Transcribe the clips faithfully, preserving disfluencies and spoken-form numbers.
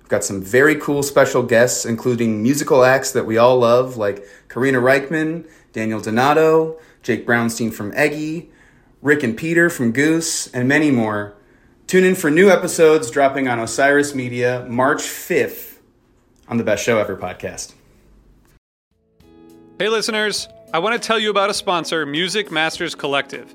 We've got some very cool special guests, including musical acts that we all love, like Karina Reichman, Daniel Donato, Jake Brownstein from Eggy, Rick and Peter from Goose, and many more. Tune in for new episodes dropping on Osiris Media March fifth on the Best Show Ever podcast. Hey listeners, I want to tell you about a sponsor, Music Masters Collective.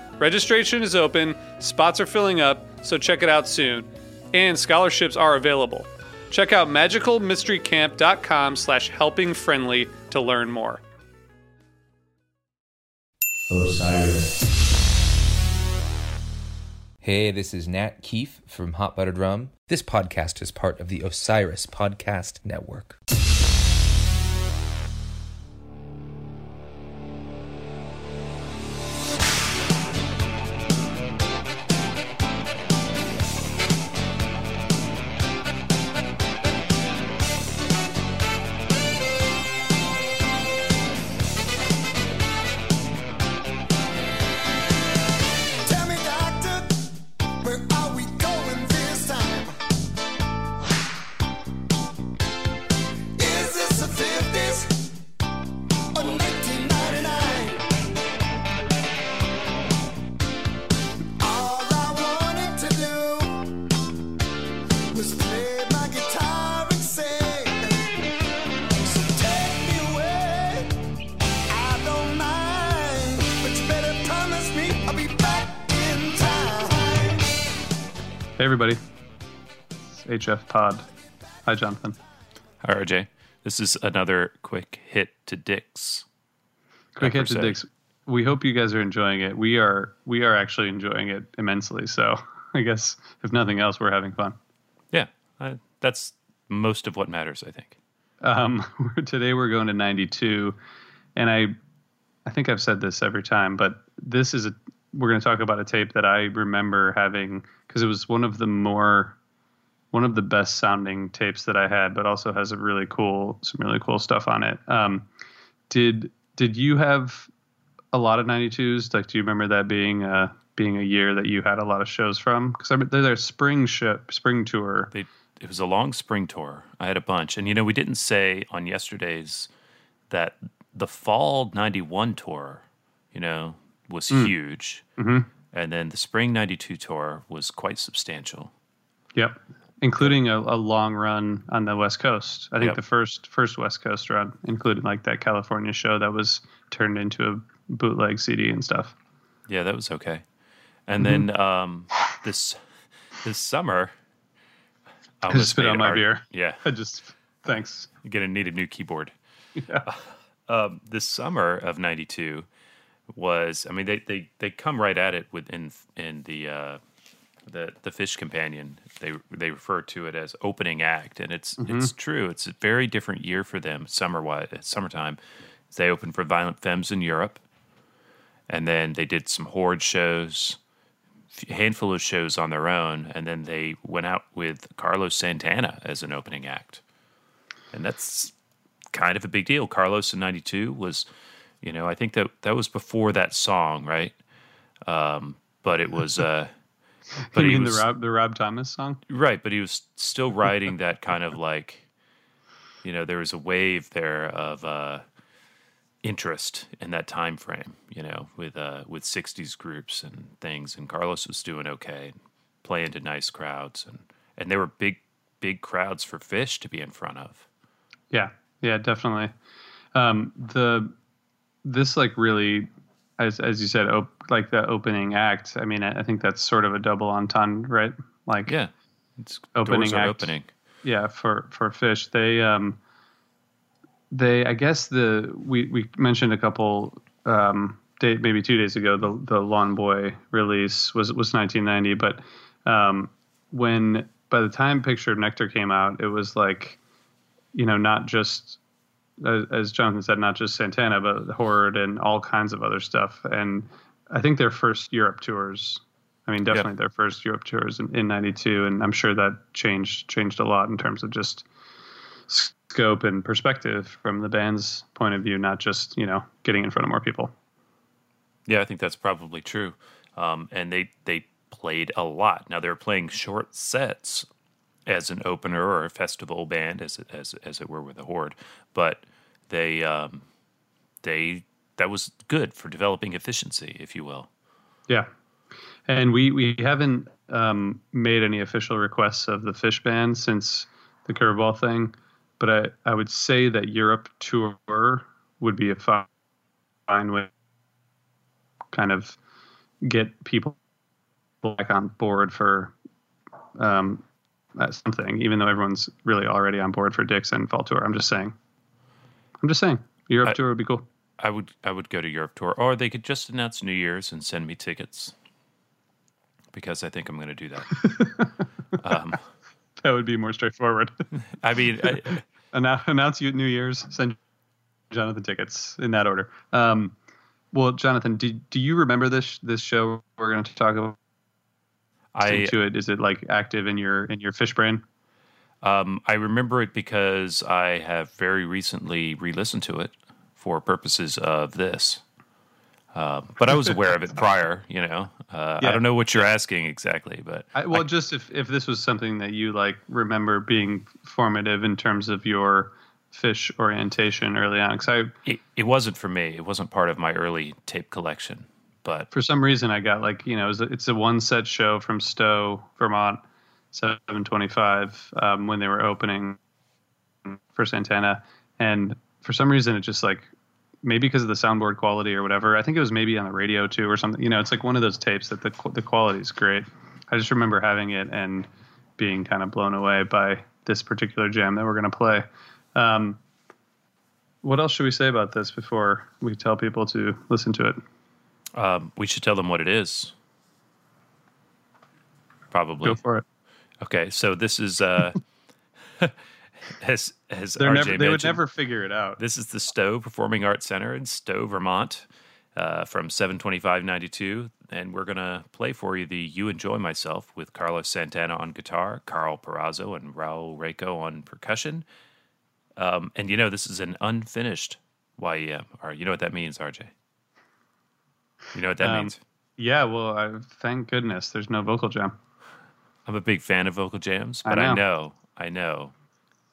Registration is open, spots are filling up, so check it out soon. And scholarships are available. Check out magical mystery camp dot com slash helping friendly to learn more. Osiris. Hey, this is Nat Keefe from Hot Buttered Rum. This podcast is part of the Osiris Podcast Network. H F Pod. Hi, Jonathan. Hi, R J. This is another quick hit to dicks. Quick hit to dicks. We hope you guys are enjoying it. We are we are actually enjoying it immensely. So I guess if nothing else, we're having fun. Yeah, I, that's most of what matters, I think. Um, today we're going to ninety-two, and I I think I've said this every time, but this is a we're going to talk about a tape that I remember having because it was one of the more one of the best sounding tapes that I had, but also has a really cool, some really cool stuff on it. Um, did, did you have a lot of ninety-twos? Like, do you remember that being a, being a year that you had a lot of shows from? Cause I mean, their spring ship, spring tour. They, it was a long spring tour. I had a bunch, and you know, we didn't say on yesterday's that the fall ninety-one tour, you know, was mm. huge. Mm-hmm. And then the spring ninety-two tour was quite substantial. Yep. Including a, a long run on the West Coast. I think yep. the first first West Coast run included like that California show that was turned into a bootleg C D and stuff. Yeah, that was okay. And mm-hmm. then um, this this summer, I, I just spit out my art. beer. Yeah, I just thanks. You're gonna need a new keyboard. Yeah. Uh, um, this summer of ninety-two was, I mean, they they they come right at it within in the. Uh, The the Fish Companion, they they refer to it as opening act, and it's mm-hmm. it's true. It's a very different year for them, summer-wise, summertime. They opened for Violent Femmes in Europe, and then they did some Horde shows, a handful of shows on their own, and then they went out with Carlos Santana as an opening act. And that's kind of a big deal. Carlos in ninety-two was, you know, I think that, that was before that song, right? Um, but it was... Uh, But you mean was, the Rob the Rob Thomas song? Right, but he was still writing that kind of like, you know, there was a wave there of uh, interest in that time frame, you know, with uh, with sixties groups and things. And Carlos was doing okay, playing to nice crowds, and and there were big big crowds for Fish to be in front of. Yeah, yeah, definitely. Um, the this like really. As, as you said, op- like the opening act. I mean, I think that's sort of a double entendre, right? Like, yeah, it's opening act. Opening. Yeah, for, for Fish, they um, they I guess the we, we mentioned a couple um, day, maybe two days ago. The the Lawn Boy release was was nineteen ninety, but um, when by the time Picture of Nectar came out, it was like, you know, not just. As Jonathan said, not just Santana, but Horde and all kinds of other stuff. And I think their first Europe tours, I mean, definitely yeah. their first Europe tours in, in ninety-two. And I'm sure that changed changed a lot in terms of just scope and perspective from the band's point of view, not just, you know, getting in front of more people. Yeah, I think that's probably true. Um, and they, they played a lot. Now they're playing short sets as an opener or a festival band, as it, as as it were, with the Horde, but they um, they that was good for developing efficiency, if you will. Yeah, and we we haven't um, made any official requests of the Fish band since the Curveball thing, but I, I would say that Europe tour would be a fine way to kind of get people back on board for. Um, Uh, something, even though everyone's really already on board for Dicks and Fall Tour. I'm just saying. I'm just saying. Europe I, tour would be cool. I would I would go to Europe tour. Or they could just announce New Year's and send me tickets. Because I think I'm going to do that. um, that would be more straightforward. I mean... I, announce, announce you New Year's, send Jonathan tickets in that order. Um, well, Jonathan, do, do you remember this this show we're going to talk about? I, to it, is it like active in your in your Fish brain? Um, I remember it because I have very recently re-listened to it for purposes of this. Uh, but I was aware of it prior, you know. Uh, yeah. I don't know what you're asking exactly, but I, well, I, just if, if this was something that you like remember being formative in terms of your Fish orientation early on, because I it, it wasn't for me. It wasn't part of my early tape collection. But for some reason, I got like, you know, it's a one set show from Stowe, Vermont, seven twenty-five um, when they were opening for Santana. And for some reason, it just like maybe because of the soundboard quality or whatever. I think it was maybe on the radio, too, or something. You know, it's like one of those tapes that the the quality is great. I just remember having it and being kind of blown away by this particular jam that we're going to play. Um, what else should we say about this before we tell people to listen to it? Um, we should tell them what it is. Probably. Go for it. Okay, so this is uh, as as R J never, they mentioned, would never figure it out. This is the Stowe Performing Arts Center in Stowe, Vermont, uh, from seven twenty-five ninety-two, and we're gonna play for you the "You Enjoy Myself" with Carlos Santana on guitar, Carl Perazzo, and Raul Reco on percussion. Um, and you know this is an unfinished Y E M. Or you know what that means, R J? You know what that um, means? Yeah, well, I, thank goodness there's no vocal jam. I'm a big fan of vocal jams, but I know. I know, I know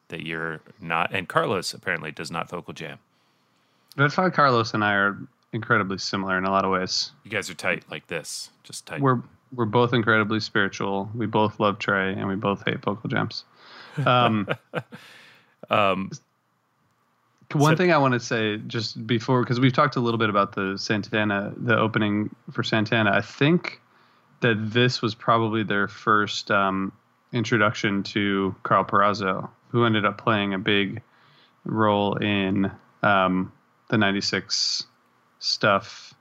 that you're not. And Carlos apparently does not vocal jam. That's why Carlos and I are incredibly similar in a lot of ways. You guys are tight like this, just tight. We're we're both incredibly spiritual. We both love Trey, and we both hate vocal jams. Um, um, one so, thing I want to say just before, because we've talked a little bit about the Santana, the opening for Santana. I think that this was probably their first um, introduction to Carl Perazzo, who ended up playing a big role in um, the ninety-six stuff.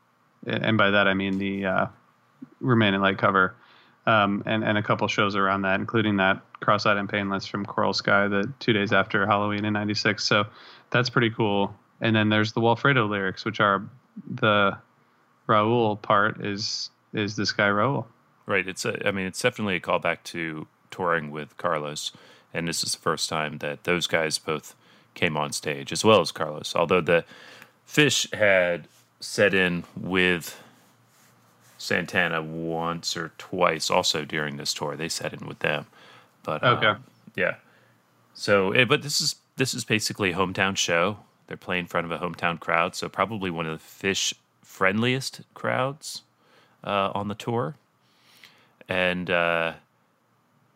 And by that, I mean the uh, Remain in Light cover um, and, and a couple shows around that, including that Cross-Eyed and Painless from Coral Sky, the two days after Halloween in ninety-six. So that's pretty cool. And then there's the Walfredo lyrics, which are the Raul part is is this guy Raul. Right. It's a, I mean, it's definitely a callback to touring with Carlos. And this is the first time that those guys both came on stage, as well as Carlos. Although the Fish had set in with Santana once or twice also during this tour. They set in with them. But okay. Um, yeah. So but this is this is basically a hometown show. They're playing in front of a hometown crowd, so probably one of the Fish friendliest crowds uh, on the tour. And uh,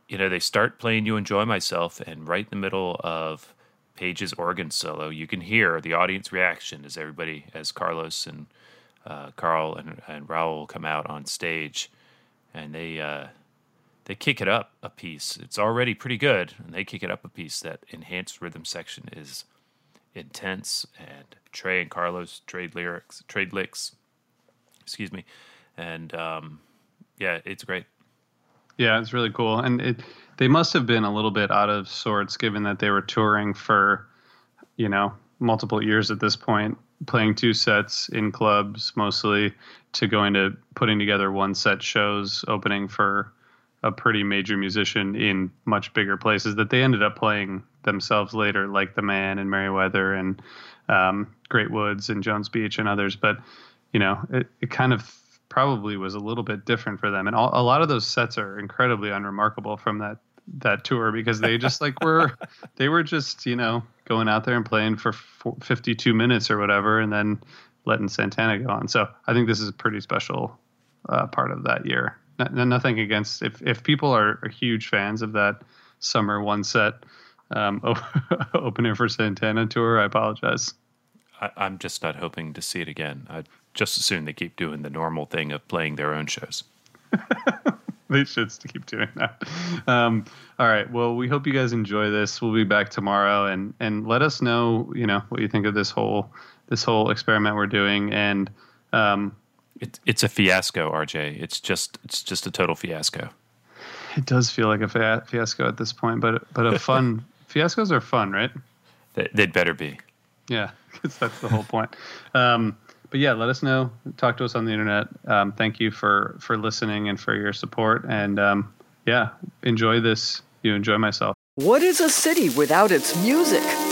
you know, they start playing You Enjoy Myself, and right in the middle of Page's organ solo, you can hear the audience reaction as everybody, as Carlos and Uh, Carl and, and Raul come out on stage, and they uh, they kick it up a piece. It's already pretty good, and they kick it up a piece. That enhanced rhythm section is intense, and Trey and Carlos trade lyrics, trade licks. Excuse me, and um, yeah, it's great. Yeah, it's really cool, and it, they must have been a little bit out of sorts, given that they were touring for, you know, multiple years at this point, playing two sets in clubs mostly, to going to putting together one set shows, opening for a pretty major musician in much bigger places that they ended up playing themselves later, like The Man and Merriweather and um, Great Woods and Jones Beach and others. But, you know, it, it kind of probably was a little bit different for them. And all, a lot of those sets are incredibly unremarkable from that that tour, because they just like were, they were just, you know, going out there and playing for fifty-two minutes or whatever, and then letting Santana go on. So I think this is a pretty special uh, part of that year. N- nothing against, if, if people are, are huge fans of that summer one set um, opener for Santana tour, I apologize. I, I'm just not hoping to see it again. I'd just as soon they keep doing the normal thing of playing their own shows. They should keep doing that. Um, all right. Well, we hope you guys enjoy this. We'll be back tomorrow, and, and let us know, you know, what you think of this whole this whole experiment we're doing. And um, it's it's a fiasco, R J. It's just it's just a total fiasco. It does feel like a fa- fiasco at this point, but but a fun fiascos are fun, right? They, they'd better be. Yeah, because that's the whole point. Um, But yeah, let us know. Talk to us on the internet. Um, thank you for, for listening and for your support. And um, yeah, enjoy this. You Enjoy Myself. What is a city without its music?